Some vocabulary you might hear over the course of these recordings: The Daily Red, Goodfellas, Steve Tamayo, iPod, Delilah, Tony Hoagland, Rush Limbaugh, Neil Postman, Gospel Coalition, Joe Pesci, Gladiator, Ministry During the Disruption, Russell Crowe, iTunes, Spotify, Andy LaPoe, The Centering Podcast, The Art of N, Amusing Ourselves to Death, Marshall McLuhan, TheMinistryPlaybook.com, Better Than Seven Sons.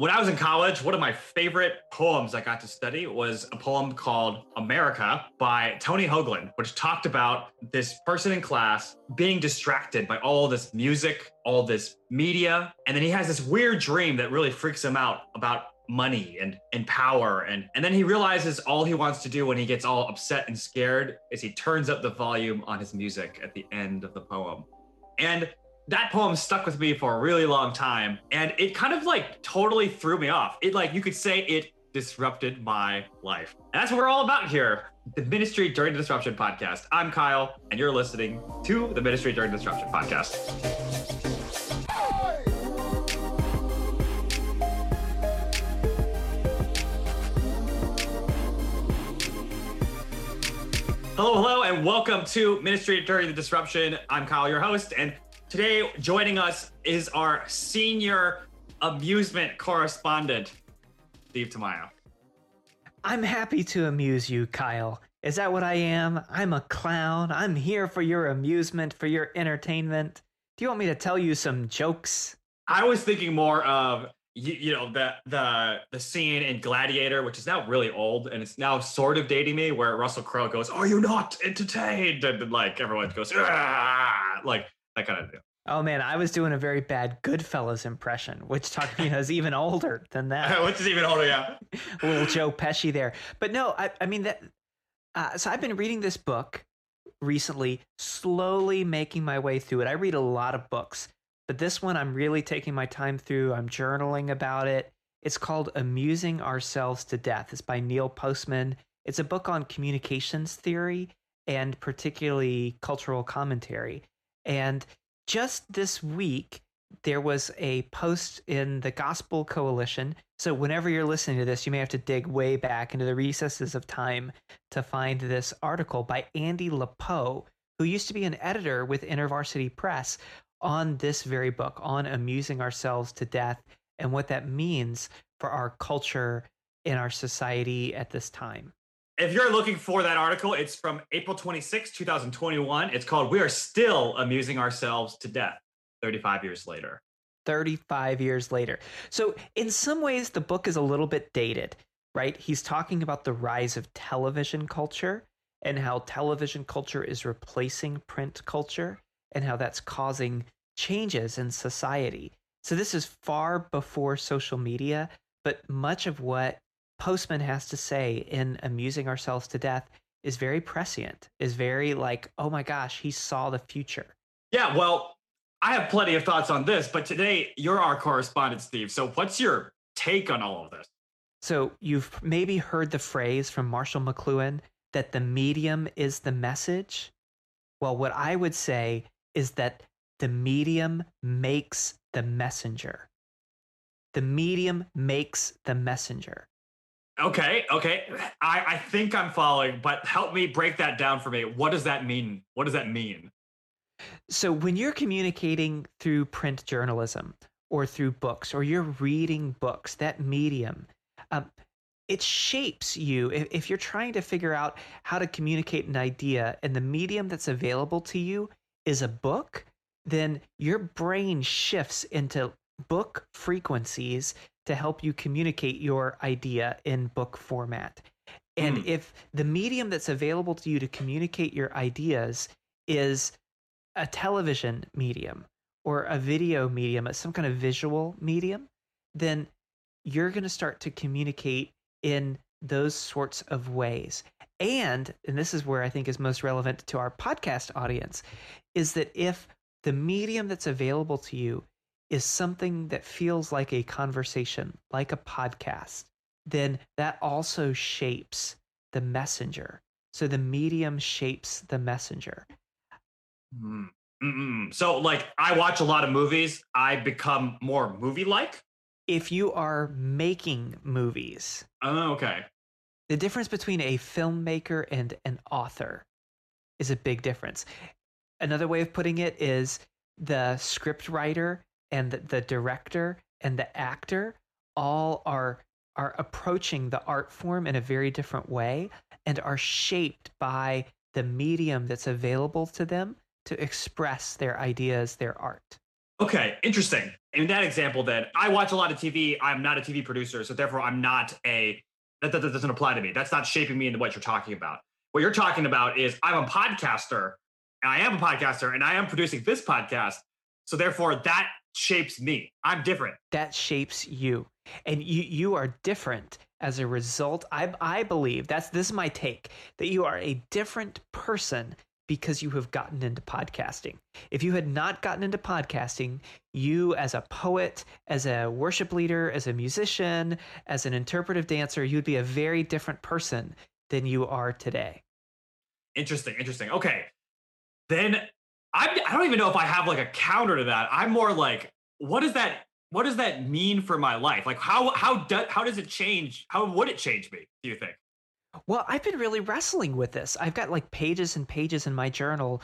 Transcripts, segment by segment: When I was in college, one of my favorite poems I got to study was a poem called America by Tony Hoagland, which talked about this person in class being distracted by all this music, all this media. And then he has this weird dream that really freaks him out about money and power. And then he realizes all he wants to do when he gets all upset and scared is he turns up the volume on his music at the end of the poem. And that poem stuck with me for a really long time. And it kind of like totally threw me off. It like, you could say it disrupted my life. And that's what we're all about here. The Ministry During the Disruption podcast. I'm Kyle, and you're listening to the Ministry During the Disruption podcast. Hello, hello, and welcome to Ministry During the Disruption. I'm Kyle, your host, and today joining us is our senior amusement correspondent, Steve Tamayo. I'm happy to amuse you, Kyle. Is that what I am? I'm a clown. I'm here for your amusement, for your entertainment. Do you want me to tell you some jokes? I was thinking more of the scene in Gladiator, which is now really old, and it's now sort of dating me, where Russell Crowe goes, "Are you not entertained?" And then, like, everyone goes, "Ah!" Like that kind of thing. Oh man, I was doing a very bad Goodfellas impression, which is even older than that. Which is even older, yeah. A little Joe Pesci there, but no, I mean that. So I've been reading this book recently, slowly making my way through it. I read a lot of books. But this one I'm really taking my time through. I'm journaling about it. It's called Amusing Ourselves to Death. It's by Neil Postman. It's a book on communications theory and particularly cultural commentary. And just this week, there was a post in the Gospel Coalition. So whenever you're listening to this, you may have to dig way back into the recesses of time to find this article by Andy LaPoe, who used to be an editor with InterVarsity Press, on this very book, on amusing ourselves to death and what that means for our culture and our society at this time. If you're looking for that article, it's from April 26, 2021. It's called, "We Are Still Amusing Ourselves to Death, 35 Years Later. 35 years later. So in some ways, the book is a little bit dated, right? He's talking about the rise of television culture and how television culture is replacing print culture, and how that's causing changes in society. So this is far before social media, but much of what Postman has to say in Amusing Ourselves to Death is very prescient, is very like, oh my gosh, he saw the future. Yeah, well, I have plenty of thoughts on this, but today you're our correspondent, Steve. So what's your take on all of this? So you've maybe heard the phrase from Marshall McLuhan that the medium is the message. Well, what I would say is that the medium makes the messenger. The medium makes the messenger. Okay. I think I'm following, but help me break that down for me. What does that mean? So when you're communicating through print journalism or through books or you're reading books, that medium, it shapes you. If you're trying to figure out how to communicate an idea and the medium that's available to you is a book, then your brain shifts into book frequencies to help you communicate your idea in book format. And if the medium that's available to you to communicate your ideas is a television medium or a video medium, some kind of visual medium, then you're going to start to communicate in those sorts of ways. And this is where I think is most relevant to our podcast audience, is that if the medium that's available to you is something that feels like a conversation, like a podcast, then that also shapes the messenger. So the medium shapes the messenger. So like I watch a lot of movies, I become more movie-like? If you are making movies. Oh, okay. The difference between a filmmaker and an author is a big difference. Another way of putting it is the script writer and the director and the actor all are approaching the art form in a very different way and are shaped by the medium that's available to them to express their ideas, their art. Okay, interesting. In that example, then, I watch a lot of TV. I'm not a TV producer, so therefore I'm not a, that doesn't apply to me. That's not shaping me into what you're talking about. What you're talking about is I am a podcaster, and I am producing this podcast. So therefore that shapes me. I'm different. That shapes you. And you are different as a result. I believe, this is my take, that you are a different person because you have gotten into podcasting. If you had not gotten into podcasting, you as a poet, as a worship leader, as a musician, as an interpretive dancer, you'd be a very different person than you are today. Interesting. Okay. Then I don't even know if I have like a counter to that. I'm more like, what does that mean for my life? Like how does it change? How would it change me, do you think? Well, I've been really wrestling with this. I've got like pages and pages in my journal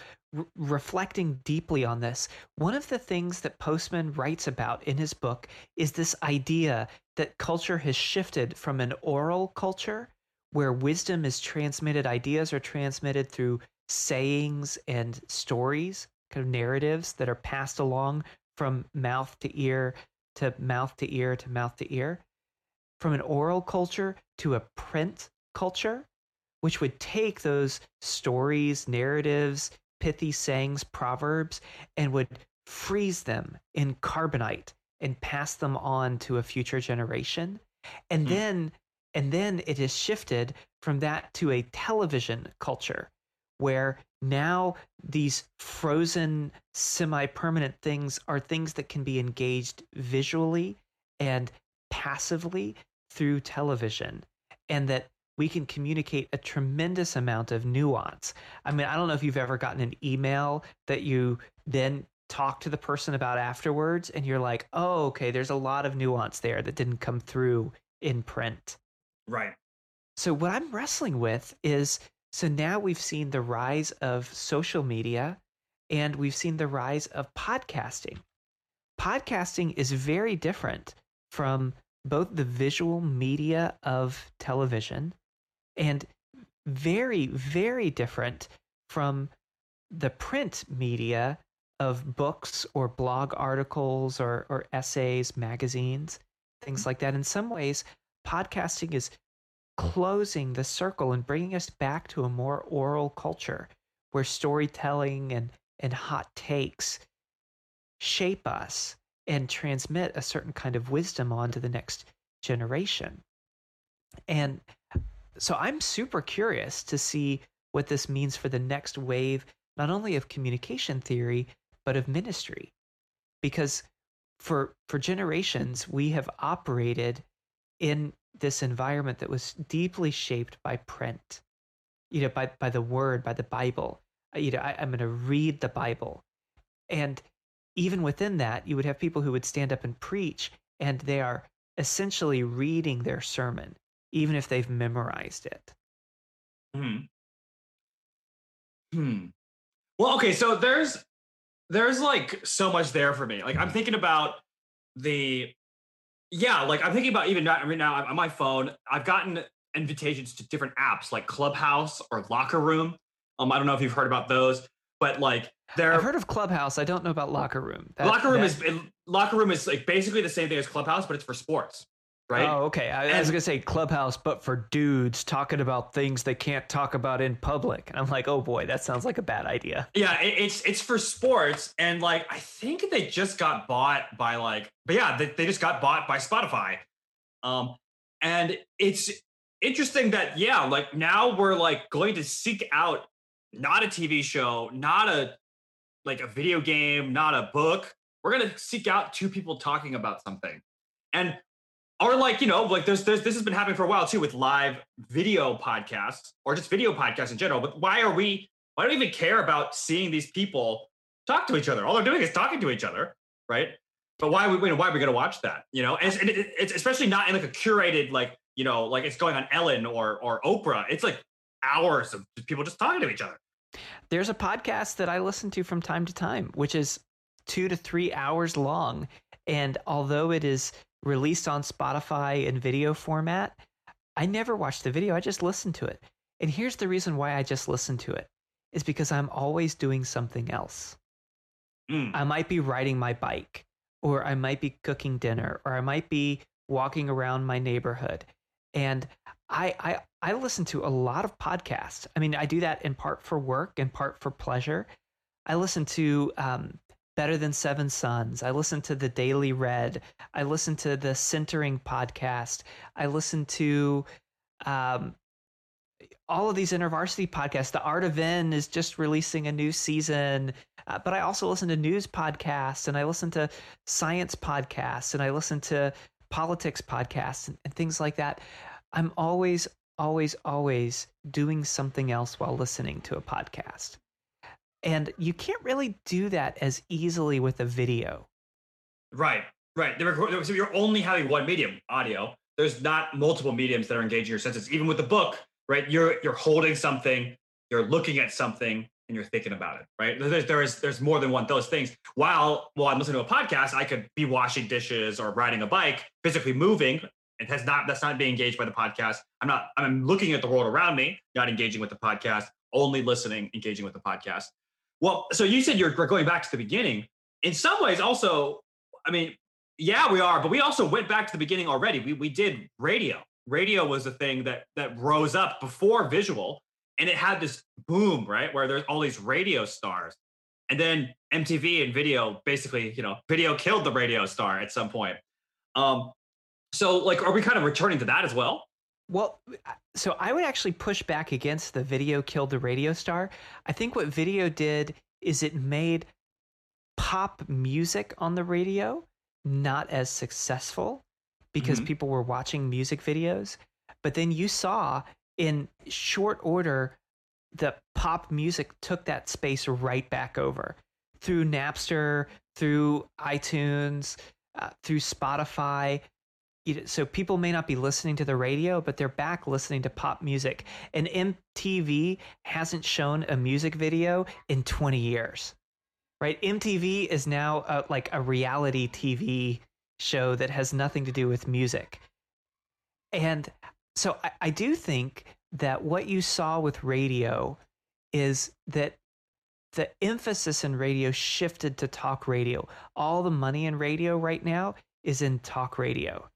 reflecting deeply on this. One of the things that Postman writes about in his book is this idea that culture has shifted from an oral culture where wisdom is transmitted, ideas are transmitted through sayings and stories, kind of narratives that are passed along from mouth to ear to mouth to ear to mouth to ear, from an oral culture to a print culture, which would take those stories, narratives, pithy sayings, proverbs, and would freeze them in carbonite and pass them on to a future generation. And then it has shifted from that to a television culture, where now these frozen, semi-permanent things are things that can be engaged visually and passively through television, and that we can communicate a tremendous amount of nuance. I mean, I don't know if you've ever gotten an email that you then talk to the person about afterwards, and you're like, oh, okay, there's a lot of nuance there that didn't come through in print. Right. So what I'm wrestling with is, so now we've seen the rise of social media, and we've seen the rise of podcasting. Podcasting is very different from both the visual media of television and very, very different from the print media of books or blog articles or essays, magazines, things like that. In some ways, podcasting is closing the circle and bringing us back to a more oral culture where storytelling and hot takes shape us and transmit a certain kind of wisdom onto the next generation. And so I'm super curious to see what this means for the next wave, not only of communication theory, but of ministry. Because for generations, we have operated in this environment that was deeply shaped by print, by the word, by the Bible. I'm going to read the Bible. And even within that, you would have people who would stand up and preach, and they are essentially reading their sermon, even if they've memorized it. Well, okay, so there's like so much there for me. Like I'm thinking about even right now, I'm on my phone, I've gotten invitations to different apps like Clubhouse or Locker Room. I don't know if you've heard about those. But like, I've heard of Clubhouse. I don't know about Locker Room. Locker Room is like basically the same thing as Clubhouse, but it's for sports, right? Oh, okay. I was gonna say Clubhouse, but for dudes talking about things they can't talk about in public. And I'm like, oh boy, that sounds like a bad idea. Yeah, it's for sports, and like I think they just got bought by they just got bought by Spotify, and it's interesting that now we're like going to seek out. Not a TV show, not a video game, not a book. We're going to seek out two people talking about something. And this has been happening for a while too with live video podcasts or just video podcasts in general. But why don't we even care about seeing these people talk to each other? All they're doing is talking to each other, right? But why are we going to watch that? And it's especially not in like a curated, like it's going on Ellen or Oprah. It's like hours of people just talking to each other. There's a podcast that I listen to from time to time, which is 2 to 3 hours long. And although it is released on Spotify in video format, I never watched the video. I just listened to it. And here's the reason why I just listened to it is because I'm always doing something else. I might be riding my bike, or I might be cooking dinner, or I might be walking around my neighborhood. And I listen to a lot of podcasts. I mean, I do that in part for work, in part for pleasure. I listen to Better Than Seven Sons. I listen to The Daily Red. I listen to The Centering Podcast. I listen to all of these InterVarsity podcasts. The Art of N is just releasing a new season. But I also listen to news podcasts, and I listen to science podcasts, and I listen to politics podcasts and things like that. I'm always, always, always doing something else while listening to a podcast. And you can't really do that as easily with a video. Right, right. So you're only having one medium, audio. There's not multiple mediums that are engaging your senses. Even with the book, right? You're holding something, you're looking at something, and you're thinking about it, right? There's more than one of those things. While I'm listening to a podcast, I could be washing dishes or riding a bike, physically moving. That's not being engaged by the podcast. I'm looking at the world around me, not engaging with the podcast, only listening, engaging with the podcast. Well, so you said you're going back to the beginning. In some ways also, I mean, yeah, we are, but we also went back to the beginning already. We did radio. Radio was the thing that rose up before visual, and it had this boom, right? Where there's all these radio stars. And then MTV and video, basically, video killed the radio star at some point. So, are we kind of returning to that as well? Well, so I would actually push back against the video killed the radio star. I think what video did is it made pop music on the radio not as successful because people were watching music videos. But then you saw in short order, the pop music took that space right back over through Napster, through iTunes, through Spotify. So people may not be listening to the radio, but they're back listening to pop music. And MTV hasn't shown a music video in 20 years, right? MTV is now a reality TV show that has nothing to do with music. And so I do think that what you saw with radio is that the emphasis in radio shifted to talk radio. All the money in radio right now is in talk radio.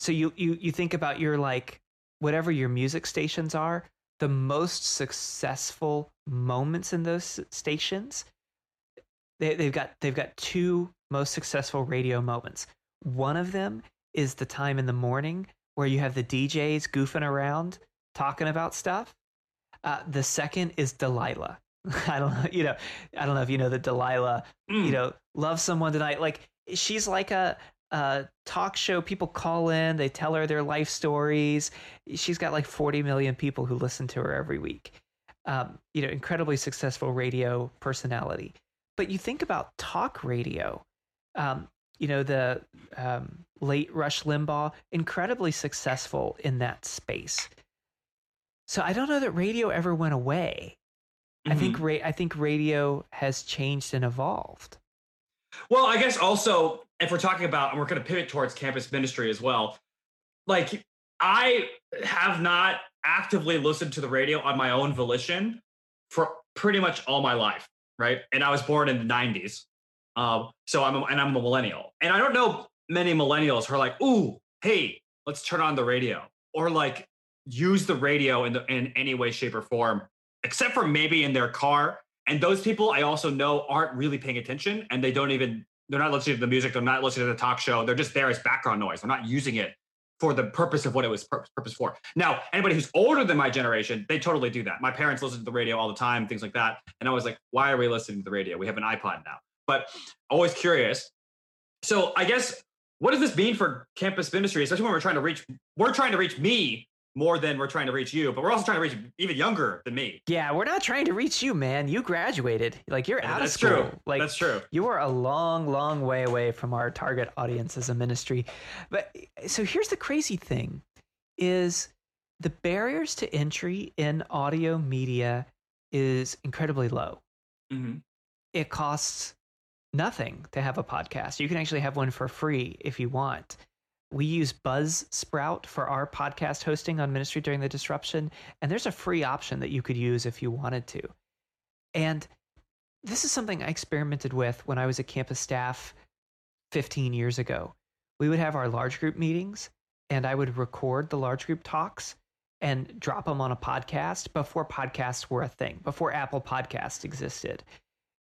So you think about your, whatever your music stations are, the most successful moments in those stations, they've got two most successful radio moments. One of them is the time in the morning where you have the DJs goofing around, talking about stuff. The second is Delilah. I don't know if you know that Delilah, love someone tonight. She's like a talk show. People call in, they tell her their life stories. She's got 40 million people who listen to her every week. Incredibly successful radio personality. But you think about talk radio, the late Rush Limbaugh, incredibly successful in that space. So I don't know that radio ever went away. Mm-hmm. I think radio has changed and evolved. Well, I guess also, if we're talking about, and we're going to pivot towards campus ministry as well, I have not actively listened to the radio on my own volition for pretty much all my life, right? And I was born in the 90s, so I'm a millennial. And I don't know many millennials who are like, ooh, hey, let's turn on the radio, or use the radio in any way, shape, or form, except for maybe in their car. And those people I also know aren't really paying attention, and they're not listening to the music. They're not listening to the talk show. They're just there as background noise. They're not using it for the purpose of what it was purpose for. Now, anybody who's older than my generation, they totally do that. My parents listen to the radio all the time, things like that. And I was like, why are we listening to the radio? We have an iPod now. But always curious. So I guess, what does this mean for campus ministry, especially when we're trying to reach me more than we're trying to reach you, but we're also trying to reach even younger than me. Yeah, we're not trying to reach you, man. You graduated. You're out of school. That's true. That's true. You are a long, long way away from our target audience as a ministry. But so here's the crazy thing, is the barriers to entry in audio media is incredibly low. Mm-hmm. It costs nothing to have a podcast. You can actually have one for free if you want. We use Buzzsprout for our podcast hosting on Ministry During the Disruption, and there's a free option that you could use if you wanted to. And This is something I experimented with when I was a campus staff 15 years ago. We would have our large group meetings, and I would record the large group talks and drop them on a podcast before podcasts were a thing, before Apple Podcasts existed.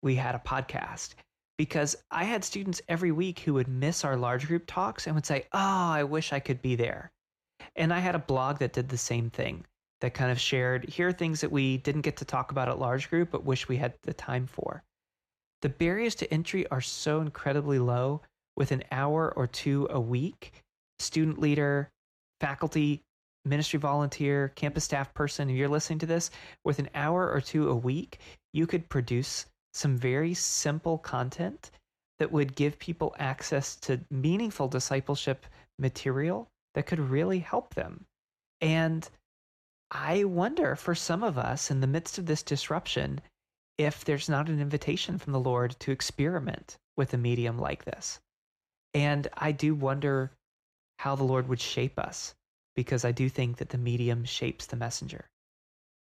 We had a podcast because I had students every week who would miss our large group talks and would say, oh, I wish I could be there. And I had a blog that did the same thing, that kind of shared, here are things that we didn't get to talk about at large group, but wish we had the time for. The barriers to entry are so incredibly low. With an hour or two a week, student leader, faculty, ministry volunteer, campus staff person, if you're listening to this, with an hour or two a week, you could produce some very simple content that would give people access to meaningful discipleship material that could really help them. And I wonder, for some of us in the midst of this disruption, if there's not an invitation from the Lord to experiment with a medium like this. And I do wonder how the Lord would shape us, because I do think that the medium shapes the messenger.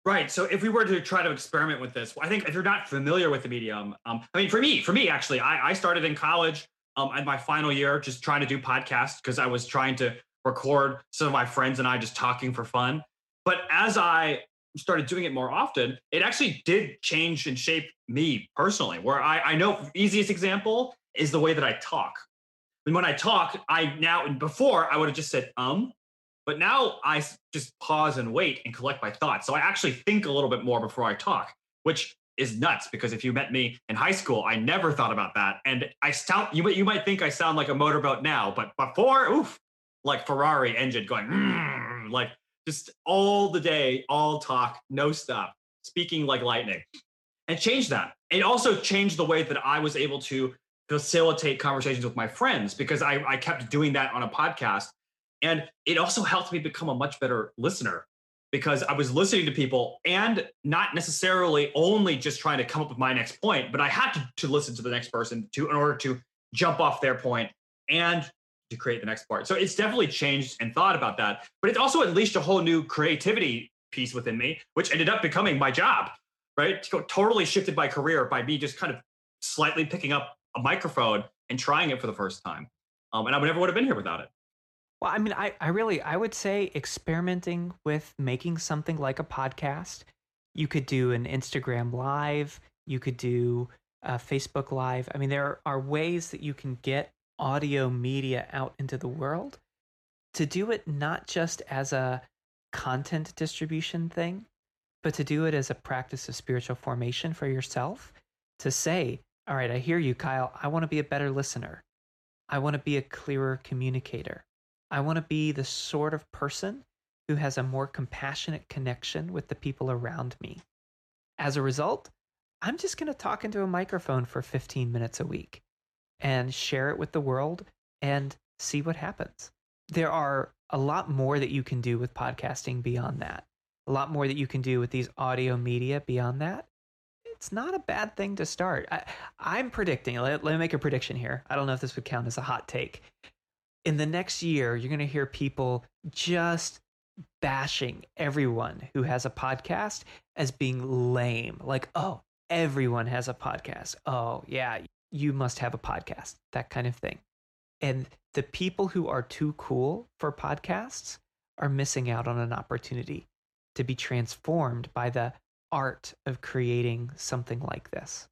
Right. So if we were to try to experiment with this, I think if you're not familiar with the medium, I mean, for me, actually, I started in college in my final year, just trying to do podcasts because I was trying to record some of my friends and I just talking for fun. But as I started doing it more often, it actually did change and shape me personally, where I know easiest example is the way that I talk. And when I talk, before I would have just said, but now I just pause and wait and collect my thoughts. So I actually think a little bit more before I talk, which is nuts, because if you met me in high school, I never thought about that. And you might think I sound like a motorboat now, but before, like Ferrari engine going, like just all the day, all talk, no stop, speaking like lightning. And changed that. It also changed the way that I was able to facilitate conversations with my friends, because I kept doing that on a podcast. And it also helped me become a much better listener, because I was listening to people and not necessarily only just trying to come up with my next point, but I had to listen to the next person in order to jump off their point and to create the next part. So it's definitely changed and thought about that, but it's also unleashed a whole new creativity piece within me, which ended up becoming my job, right? Totally shifted my career by me just kind of slightly picking up a microphone and trying it for the first time. And I never would have been here without it. Well, I mean, I would say experimenting with making something like a podcast. You could do an Instagram Live. You could do a Facebook Live. I mean, there are ways that you can get audio media out into the world, to do it not just as a content distribution thing, but to do it as a practice of spiritual formation for yourself, to say, all right, I hear you, Kyle. I want to be a better listener. I want to be a clearer communicator. I want to be the sort of person who has a more compassionate connection with the people around me. As a result, I'm just going to talk into a microphone for 15 minutes a week and share it with the world and see what happens. There are a lot more that you can do with podcasting beyond that, a lot more that you can do with these audio media beyond that. It's not a bad thing to start. I'm predicting, let me make a prediction here. I don't know if this would count as a hot take. In the next year, you're going to hear people just bashing everyone who has a podcast as being lame. Like, oh, everyone has a podcast. Oh, yeah, you must have a podcast, that kind of thing. And the people who are too cool for podcasts are missing out on an opportunity to be transformed by the art of creating something like this.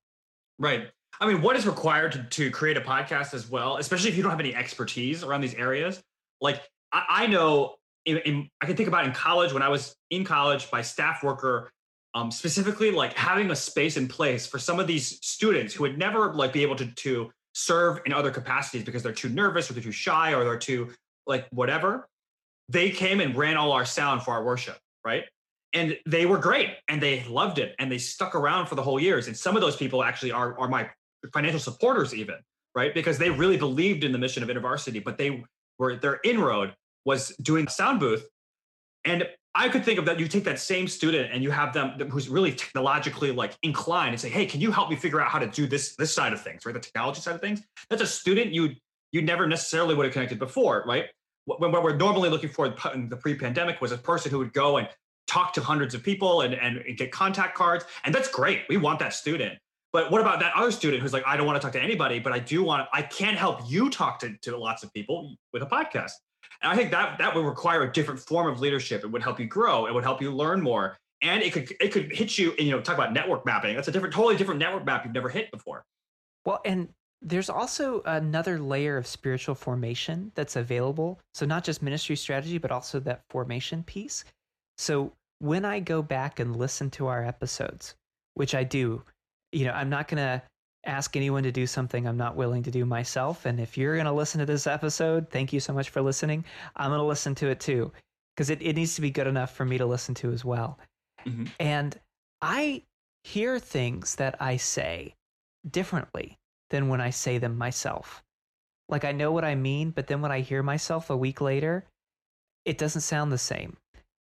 Right. I mean, what is required to create a podcast as well, especially if you don't have any expertise around these areas? Like I know, I can think about in college, when I was in college, my staff worker, specifically like having a space in place for some of these students who would never like be able to serve in other capacities because they're too nervous or they're too shy or they're too like whatever. They came and ran all our sound for our worship, right? And they were great and they loved it and they stuck around for the whole years. And some of those people actually are my financial supporters even, right? Because they really believed in the mission of InterVarsity, but their inroad was doing sound booth. And I could think of that. You take that same student and you have them who's really technologically like inclined and say, hey, can you help me figure out how to do this side of things, right? The technology side of things. That's a student you never necessarily would have connected before, right? What we're normally looking for in the pre-pandemic was a person who would go and talk to hundreds of people and get contact cards. And that's great. We want that student. But what about that other student who's like, I don't want to talk to anybody, but I do want to, I can help you talk to lots of people with a podcast. And I think that would require a different form of leadership. It would help you grow. It would help you learn more. And it could hit you, and, you know, talk about network mapping. That's a totally different network map you've never hit before. Well, and there's also another layer of spiritual formation that's available. So not just ministry strategy, but also that formation piece. So when I go back and listen to our episodes, which I do, you know, I'm not going to ask anyone to do something I'm not willing to do myself. And if you're going to listen to this episode, thank you so much for listening. I'm going to listen to it too, because it needs to be good enough for me to listen to as well. Mm-hmm. And I hear things that I say differently than when I say them myself. Like, I know what I mean, but then when I hear myself a week later, it doesn't sound the same.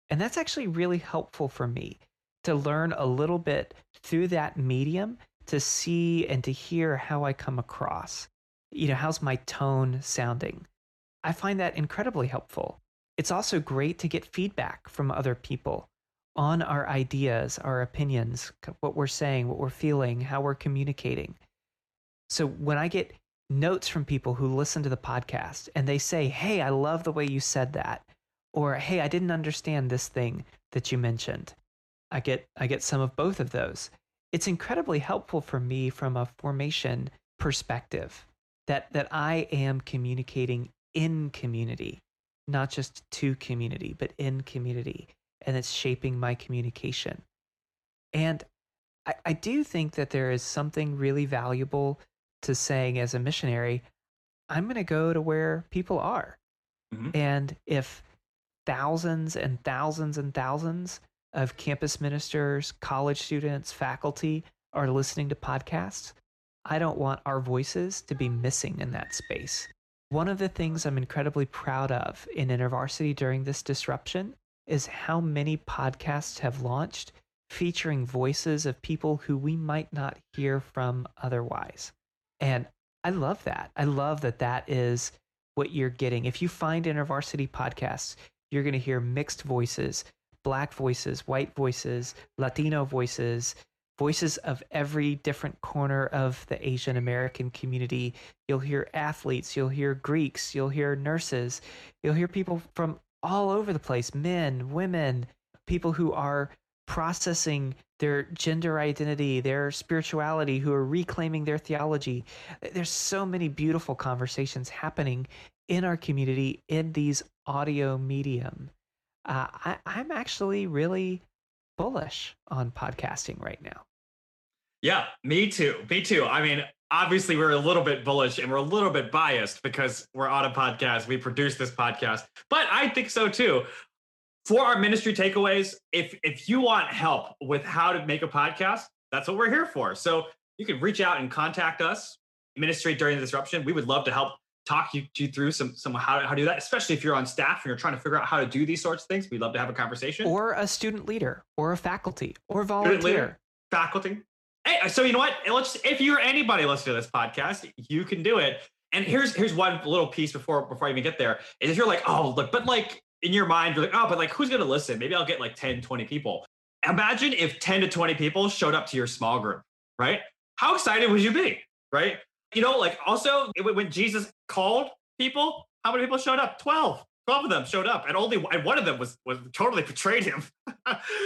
And that's actually really helpful for me to learn a little bit through that medium, to see and to hear how I come across. You know, how's my tone sounding? I find that incredibly helpful. It's also great to get feedback from other people on our ideas, our opinions, what we're saying, what we're feeling, how we're communicating. So when I get notes from people who listen to the podcast and they say, hey, I love the way you said that, or hey, I didn't understand this thing that you mentioned, I get some of both of those. It's incredibly helpful for me from a formation perspective, that I am communicating in community, not just to community, but in community, and it's shaping my communication. And I do think that there is something really valuable to saying, as a missionary, I'm going to go to where people are. Mm-hmm. And if thousands and thousands and thousands of campus ministers, college students, faculty are listening to podcasts, I don't want our voices to be missing in that space. One of the things I'm incredibly proud of in InterVarsity during this disruption is how many podcasts have launched featuring voices of people who we might not hear from otherwise. And I love that. I love that is what you're getting. If you find InterVarsity podcasts, you're going to hear mixed voices, Black voices, white voices, Latino voices, voices of every different corner of the Asian American community. You'll hear athletes, you'll hear Greeks, you'll hear nurses, you'll hear people from all over the place, men, women, people who are processing their gender identity, their spirituality, who are reclaiming their theology. There's so many beautiful conversations happening in our community in these audio medium. I'm actually really bullish on podcasting right now. Yeah, me too. I mean, obviously we're a little bit bullish and we're a little bit biased because we're on a podcast. We produce this podcast, but I think so too. For our ministry takeaways, if you want help with how to make a podcast, that's what we're here for. So you can reach out and contact us, Ministry During the Disruption. We would love to help talk you through some how to do that, especially if you're on staff and you're trying to figure out how to do these sorts of things. We'd love to have a conversation. Or a student leader, or a faculty, or volunteer. Hey, so you know what? If you're anybody listening to this podcast, you can do it. And here's one little piece before I even get there. Is if you're like, oh, look, but like, in your mind, you're like, oh, but like, who's going to listen? Maybe I'll get like 10, 20 people. Imagine if 10 to 20 people showed up to your small group, right? How excited would you be, right? You know, like also when Jesus called people, how many people showed up? 12 of them showed up, and one of them was totally betrayed him.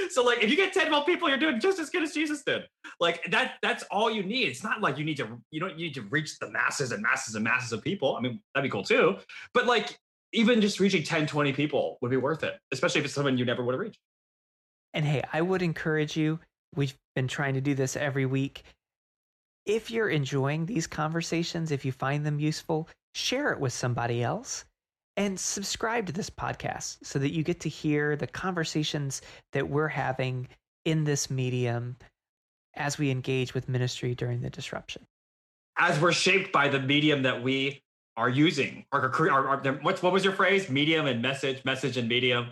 So like, if you get 10 more people, you're doing just as good as Jesus did. Like that's all you need. It's not like you don't need to reach the masses and masses and masses of people. I mean, that'd be cool too, but like, even just reaching 10, 20 people would be worth it, especially if it's someone you never would have reached. And hey, I would encourage you, we've been trying to do this every week. If you're enjoying these conversations, if you find them useful, share it with somebody else and subscribe to this podcast so that you get to hear the conversations that we're having in this medium as we engage with ministry during the disruption. As we're shaped by the medium that we are using, what was your phrase? Medium and message and medium.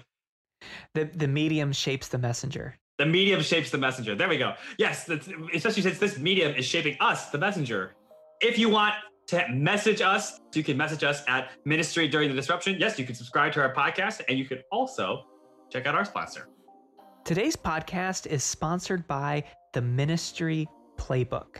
The medium shapes the messenger. The medium shapes the messenger. There we go. Yes, especially since this medium is shaping us, the messenger. If you want to message us, you can message us at Ministry During the Disruption. Yes, you can subscribe to our podcast, and you can also check out our sponsor. Today's podcast is sponsored by The Ministry Playbook.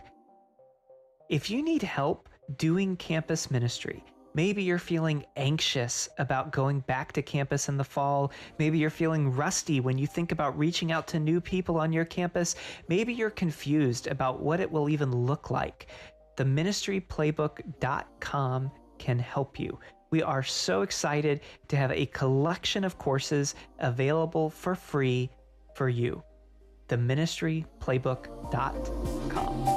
If you need help doing campus ministry, maybe you're feeling anxious about going back to campus in the fall. Maybe you're feeling rusty when you think about reaching out to new people on your campus. Maybe you're confused about what it will even look like. TheMinistryPlaybook.com can help you. We are so excited to have a collection of courses available for free for you. TheMinistryPlaybook.com.